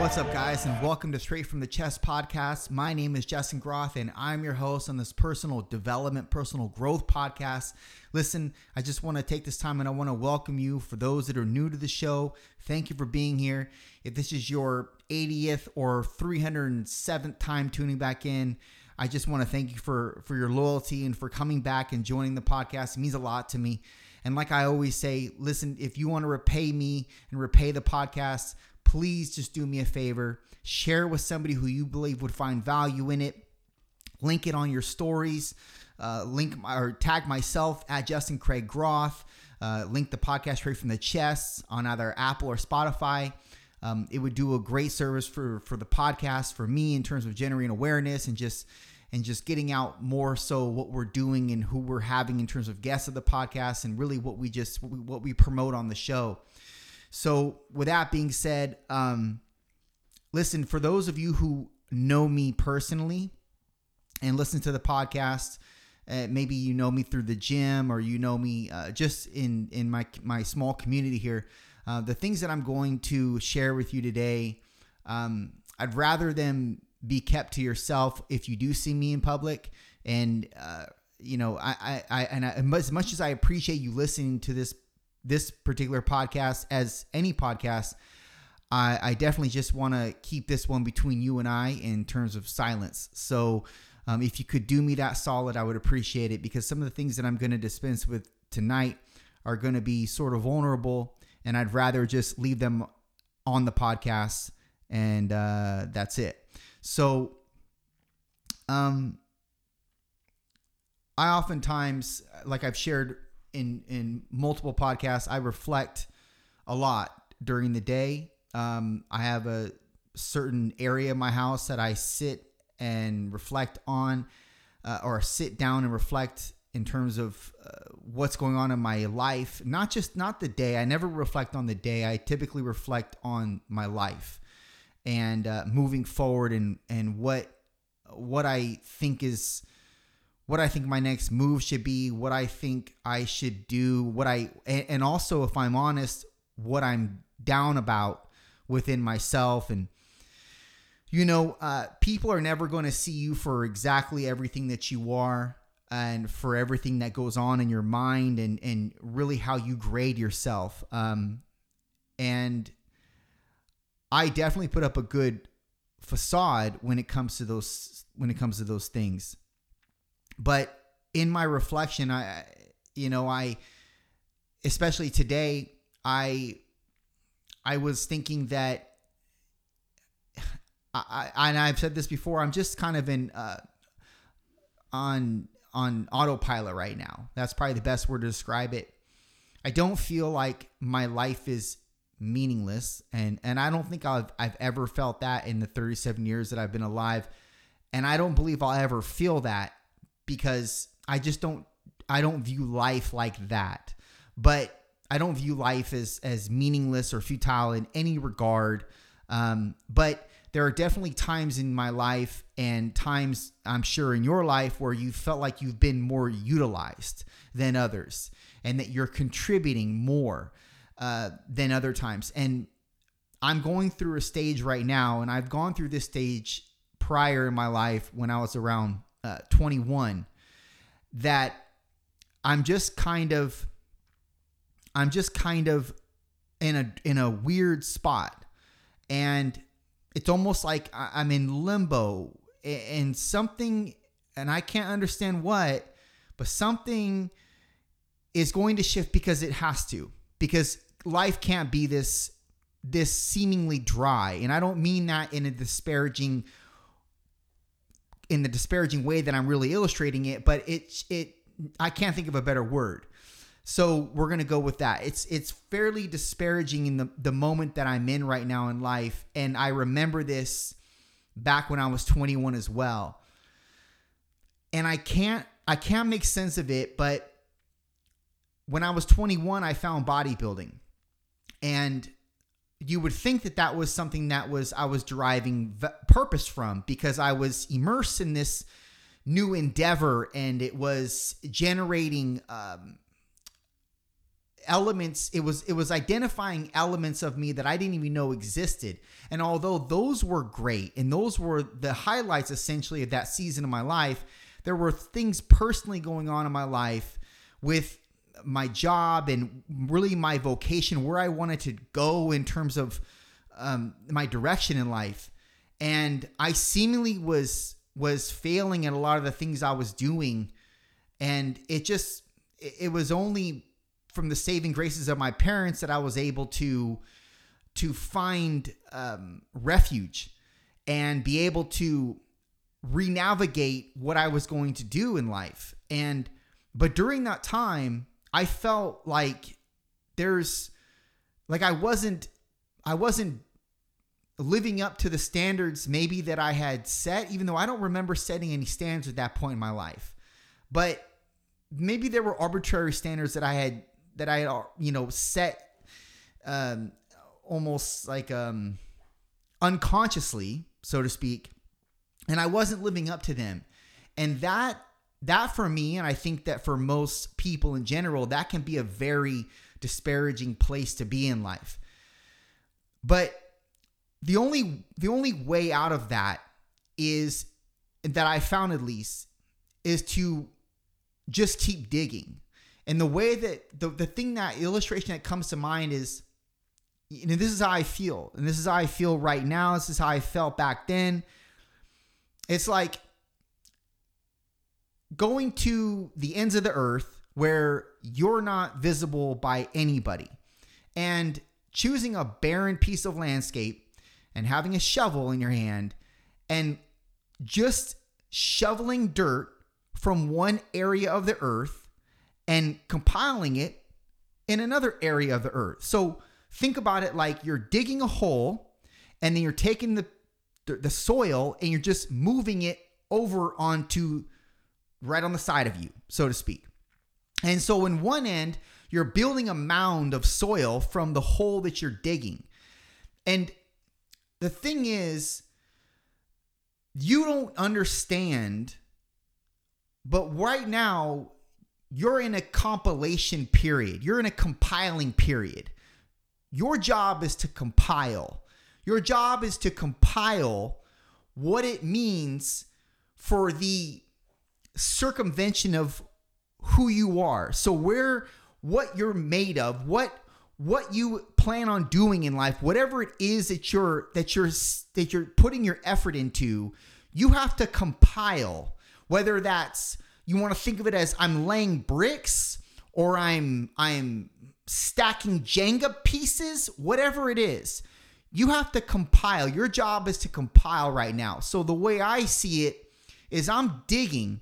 What's up, guys, and welcome to Straight from the Chess podcast. My name is Justin Groth, and I'm your host on this personal development, personal growth podcast. Listen, I just want to take this time and I want to welcome you. For those that are new to the show, thank you for being here. If this is your 80th or 307th time tuning back in, I just want to thank you for your loyalty and for coming back and joining the podcast. It means a lot to me. And like I always say, listen, if you want to repay me and repay the podcast, please just do me a favor, share with somebody who you believe would find value in it, link it on your stories, or tag myself at Justin Craig Groth, link the podcast Straight from the Chess on either Apple or Spotify. It would do a great service for the podcast, for me, in terms of generating awareness and just getting out more so what we're doing and who we're having in terms of guests of the podcast and really what we promote on the show. So with that being said, listen, for those of you who know me personally and listen to the podcast, maybe you know me through the gym or you know me just in my small community here, the things that I'm going to share with you today, I'd rather them be kept to yourself if you do see me in public. And, you know, I as much as I appreciate you listening to this particular podcast, as any podcast, I definitely just want to keep this one between you and I in terms of silence. So if you could do me that solid, I would appreciate it, because some of the things that I'm going to dispense with tonight are going to be sort of vulnerable, and I'd rather just leave them on the podcast, and that's it. So I oftentimes, like I've shared in multiple podcasts, I reflect a lot during the day. I have a certain area of my house that I sit and reflect on, or sit down and reflect in terms of what's going on in my life. Not the day. I never reflect on the day. I typically reflect on my life and moving forward, and what I think is, what I think my next move should be, what I think I should do, and also, if I'm honest, what I'm down about within myself. And, you know, people are never going to see you for exactly everything that you are and for everything that goes on in your mind and really how you grade yourself. And I definitely put up a good facade when it comes to those things. But in my reflection, I especially today, I was thinking that and I've said this before, I'm just kind of in, on autopilot right now. That's probably the best word to describe it. I don't feel like my life is meaningless. And I don't think I've ever felt that in the 37 years that I've been alive. And I don't believe I'll ever feel that, because I don't view life like that. But I don't view life as meaningless or futile in any regard. But there are definitely times in my life, and times I'm sure in your life, where you felt like you've been more utilized than others and that you're contributing more than other times. And I'm going through a stage right now, and I've gone through this stage prior in my life when I was around 21, that I'm just kind of in a weird spot, and it's almost like I'm in limbo and something, and I can't understand what, but something is going to shift, because it has to, because life can't be this seemingly dry. And I don't mean that in the disparaging way that I'm really illustrating it, but it I can't think of a better word. So we're going to go with that. It's fairly disparaging in the moment that I'm in right now in life. And I remember this back when I was 21 as well. And I can't make sense of it, but when I was 21, I found bodybuilding. And you would think that that was something that was I was deriving purpose from, because I was immersed in this new endeavor, and it was generating elements. It was identifying elements of me that I didn't even know existed. And although those were great, and those were the highlights essentially of that season of my life, there were things personally going on in my life with my job and really my vocation, where I wanted to go in terms of my direction in life. And I seemingly was failing at a lot of the things I was doing. And it was only from the saving graces of my parents that I was able to find refuge and be able to renavigate what I was going to do in life. But during that time, I felt like I wasn't living up to the standards maybe that I had set, even though I don't remember setting any standards at that point in my life. But maybe there were arbitrary standards that I had set almost like unconsciously, so to speak, and I wasn't living up to them. And that for me, and I think that for most people in general, that can be a very disparaging place to be in life. But the only way out of that is, that I found at least, is to just keep digging. And the way that the illustration that comes to mind is, you know, this is how I feel, and this is how I feel right now. This is how I felt back then. It's like going to the ends of the earth where you're not visible by anybody, and choosing a barren piece of landscape and having a shovel in your hand and just shoveling dirt from one area of the earth and compiling it in another area of the earth. So think about it like you're digging a hole, and then you're taking the soil and you're just moving it over onto right on the side of you, so to speak. And so in one end, you're building a mound of soil from the hole that you're digging. And the thing is, you don't understand, but right now, you're in a compilation period. You're in a compiling period. Your job is to compile. Your job is to compile what it means for the circumvention of who you are. So what you're made of, what you plan on doing in life, whatever it is that you're putting your effort into, you have to compile. Whether that's, you want to think of it as, I'm laying bricks, or I'm stacking Jenga pieces, whatever it is, you have to compile. Your job is to compile right now. So the way I see it is, I'm digging,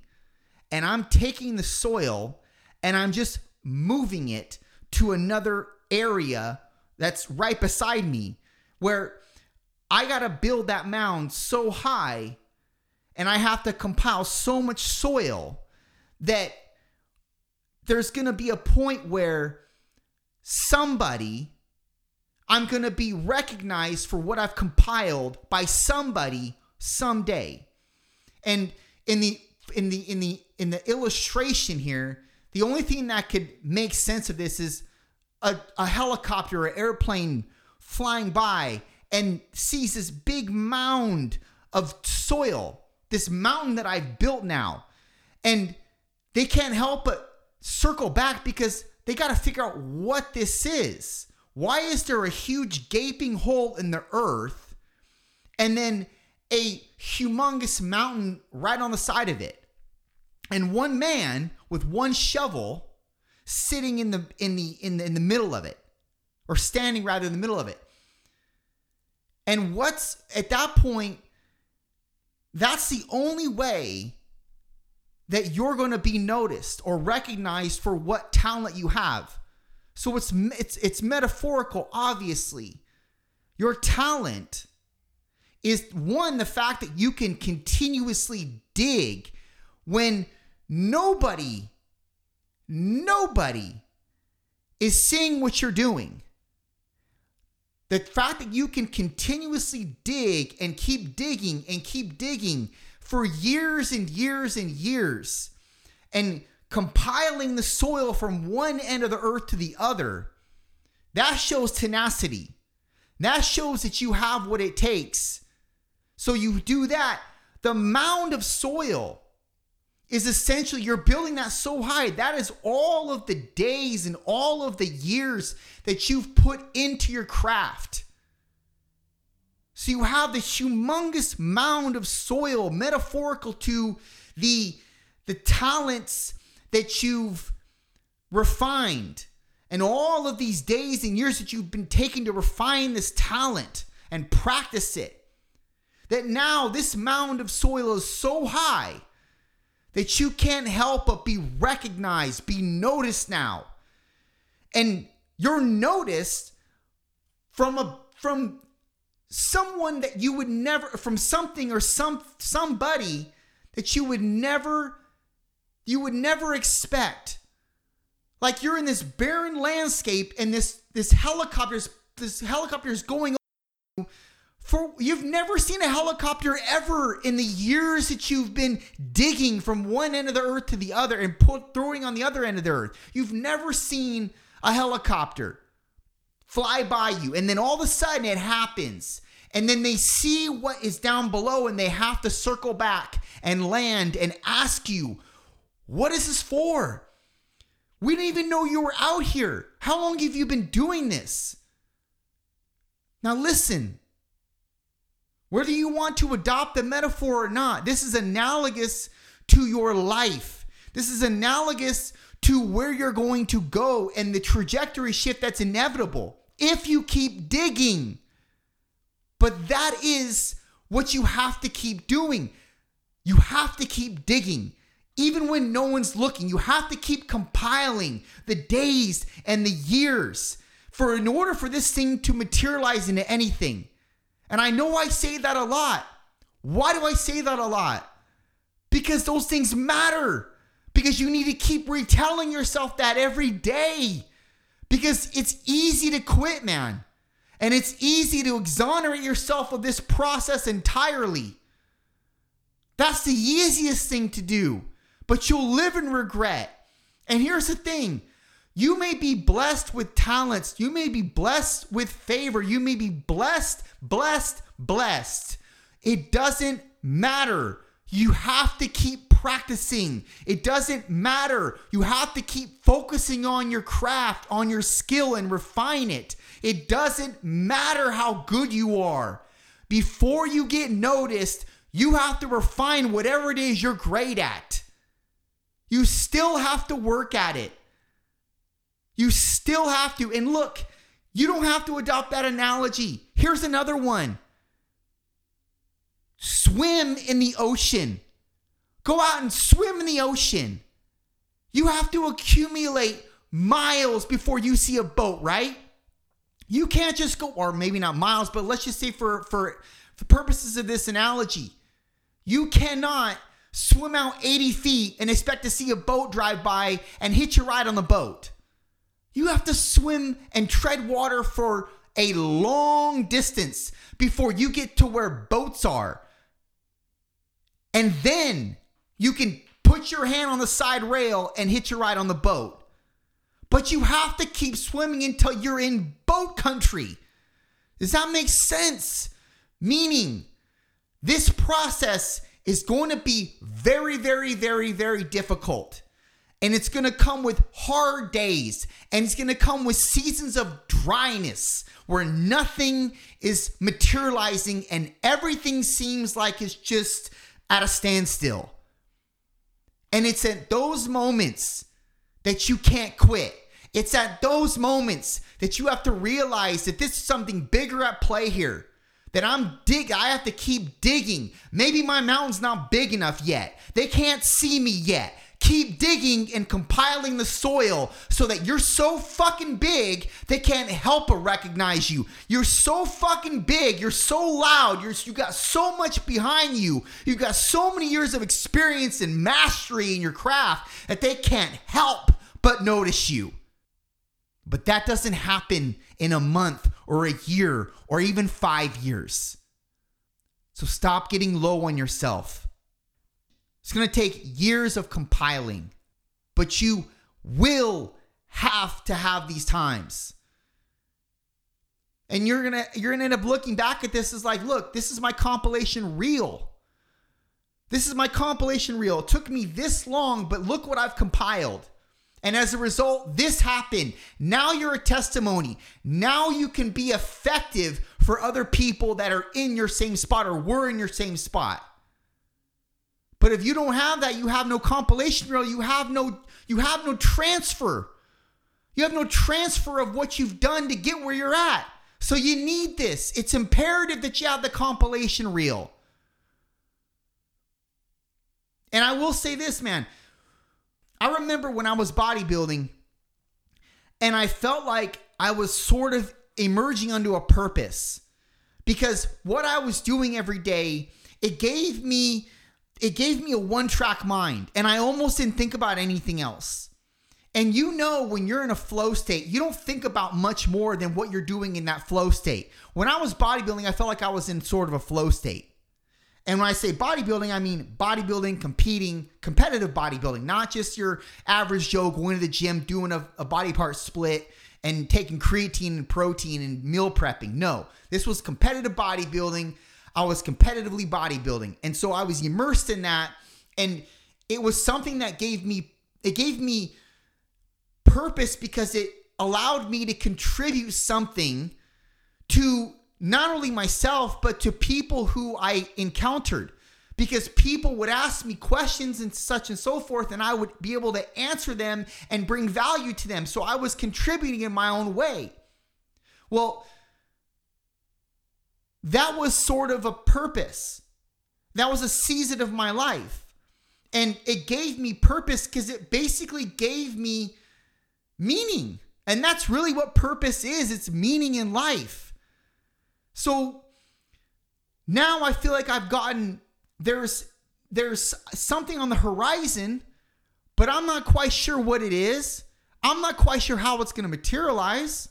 and I'm taking the soil and I'm just moving it to another area that's right beside me, where I got to build that mound so high, and I have to compile so much soil that there's going to be a point where I'm going to be recognized for what I've compiled by somebody someday. And in the illustration here, the only thing that could make sense of this is a helicopter or airplane flying by and sees this big mound of soil, this mountain that I've built now. And they can't help but circle back, because they got to figure out what this is. Why is there a huge gaping hole in the earth and then a humongous mountain right on the side of it? And one man with one shovel sitting in the middle of it, or standing rather in the middle of it. And what's at that point, that's the only way that you're going to be noticed or recognized for what talent you have. So it's metaphorical, obviously. Your talent is, one, the fact that you can continuously dig when nobody is seeing what you're doing. The fact that you can continuously dig and keep digging for years and years and years and compiling the soil from one end of the earth to the other, that shows tenacity. That shows that you have what it takes. So you do that. The mound of soil is essentially, you're building that so high. That is all of the days and all of the years that you've put into your craft. So you have this humongous mound of soil, metaphorical to the talents that you've refined and all of these days and years that you've been taking to refine this talent and practice it. That now this mound of soil is so high that you can't help but be recognized, be noticed now. And you're noticed from someone that you would never, from something or somebody that you would never expect. Like you're in this barren landscape and this helicopter's going over you. You've never seen a helicopter ever in the years that you've been digging from one end of the earth to the other and throwing on the other end of the earth. You've never seen a helicopter fly by you. And then all of a sudden it happens. And then they see what is down below and they have to circle back and land and ask you, what is this for? We didn't even know you were out here. How long have you been doing this? Now listen. Whether you want to adopt the metaphor or not, this is analogous to your life. This is analogous to where you're going to go and the trajectory shift that's inevitable if you keep digging. But that is what you have to keep doing. You have to keep digging. Even when no one's looking, you have to keep compiling the days and the years in order for this thing to materialize into anything. And I know I say that a lot. Why do I say that a lot? Because those things matter. Because you need to keep retelling yourself that every day. Because it's easy to quit, man. And it's easy to exonerate yourself of this process entirely. That's the easiest thing to do. But you'll live in regret. And here's the thing. You may be blessed with talents. You may be blessed with favor. You may be blessed. It doesn't matter. You have to keep practicing. It doesn't matter. You have to keep focusing on your craft, on your skill, and refine it. It doesn't matter how good you are. Before you get noticed, you have to refine whatever it is you're great at. You still have to work at it. You still have to. And look, you don't have to adopt that analogy. Here's another one. Swim in the ocean. Go out and swim in the ocean. You have to accumulate miles before you see a boat, right? You can't just go, or maybe not miles, but let's just say for purposes of this analogy, you cannot swim out 80 feet and expect to see a boat drive by and hitch your ride on the boat. You have to swim and tread water for a long distance before you get to where boats are. And then you can put your hand on the side rail and hitch a ride on the boat. But you have to keep swimming until you're in boat country. Does that make sense? Meaning, this process is going to be very, very, very, very difficult. And it's going to come with hard days. And it's going to come with seasons of dryness where nothing is materializing and everything seems like it's just at a standstill. And it's at those moments that you can't quit. It's at those moments that you have to realize that this is something bigger at play here. That I have to keep digging. Maybe my mountain's not big enough yet. They can't see me yet. Keep digging and compiling the soil so that you're so fucking big, they can't help but recognize you. You're so fucking big. You're so loud. You got so much behind you. You've got so many years of experience and mastery in your craft that they can't help but notice you. But that doesn't happen in a month or a year or even 5 years. So stop getting low on yourself. It's going to take years of compiling, but you will have to have these times. And you're going to end up looking back at this as like, look, this is my compilation reel. This is my compilation reel. It took me this long, but look what I've compiled. And as a result, this happened. Now you're a testimony. Now you can be effective for other people that are in your same spot or were in your same spot. But if you don't have that, you have no compilation reel. You have no transfer. You have no transfer of what you've done to get where you're at. So you need this. It's imperative that you have the compilation reel. And I will say this, man. I remember when I was bodybuilding and I felt like I was sort of emerging onto a purpose, because what I was doing every day, it gave me a one-track mind, and I almost didn't think about anything else. And you know, when you're in a flow state, you don't think about much more than what you're doing in that flow state. When I was bodybuilding, I felt like I was in sort of a flow state. And when I say bodybuilding, I mean bodybuilding, competitive bodybuilding, not just your average Joe going to the gym, doing a body part split and taking creatine and protein and meal prepping. No, this was competitive bodybuilding. I was competitively bodybuilding. And so I was immersed in that. And it was something that gave me purpose, because it allowed me to contribute something to not only myself, but to people who I encountered, because people would ask me questions and such and so forth, and I would be able to answer them and bring value to them. So I was contributing in my own way. Well, that was sort of a purpose. That was a season of my life. And it gave me purpose because it basically gave me meaning. And that's really what purpose is. It's meaning in life. So now I feel like I've gotten, there's something on the horizon, but I'm not quite sure what it is. I'm not quite sure how it's going to materialize.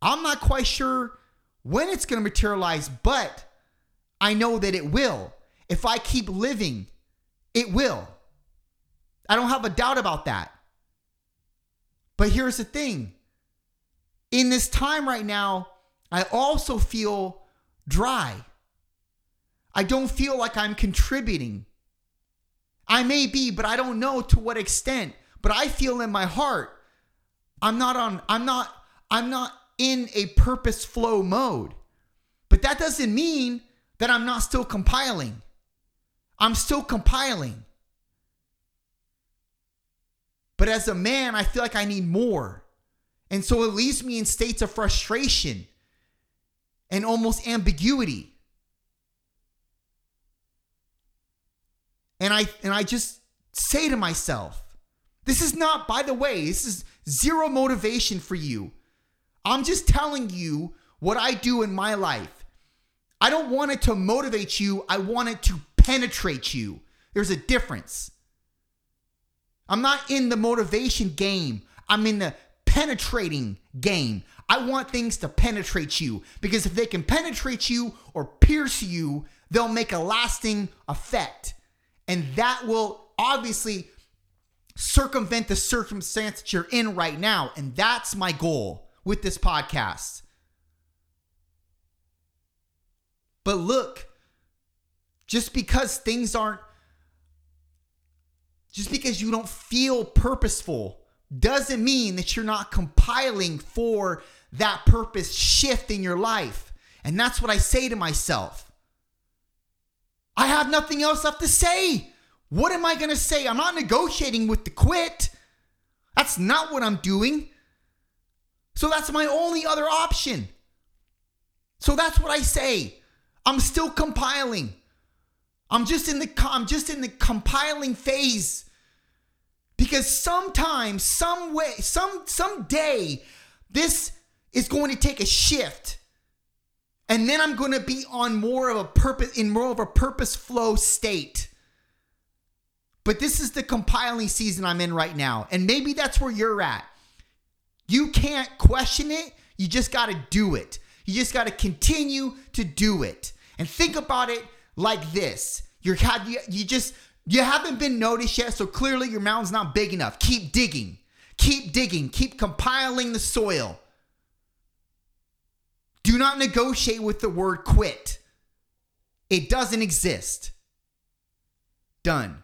I'm not quite sure when it's going to materialize, but I know that it will. If I keep living, it will. I don't have a doubt about that. But here's the thing. In this time right now, I also feel dry. I don't feel like I'm contributing. I may be, but I don't know to what extent. But I feel in my heart, I'm not in a purpose flow mode. But that doesn't mean that I'm not still compiling. I'm still compiling. But as a man, I feel like I need more. And so it leaves me in states of frustration and almost ambiguity. And I just say to myself, this is not, by the way, this is zero motivation for you. I'm just telling you what I do in my life. I don't want it to motivate you. I want it to penetrate you. There's a difference. I'm not in the motivation game. I'm in the penetrating game. I want things to penetrate you, because if they can penetrate you or pierce you, they'll make a lasting effect. And that will obviously circumvent the circumstance that you're in right now. And that's my goal with this podcast. But look, just because you don't feel purposeful, doesn't mean that you're not compiling for that purpose shift in your life. And that's what I say to myself. I have nothing else left to say. What am I going to say? I'm not negotiating with the quit. That's not what I'm doing. So that's my only other option. So that's what I say. I'm still compiling. I'm just in the compiling phase. Because sometime, some way, someday, this is going to take a shift, and then I'm going to be on more of a purpose flow state. But this is the compiling season I'm in right now, and maybe that's where you're at. You can't question it. You just got to do it. You just got to continue to do it. And think about it like this. You haven't been noticed yet, so clearly your mound's not big enough. Keep digging. Keep digging. Keep compiling the soil. Do not negotiate with the word quit. It doesn't exist. Done.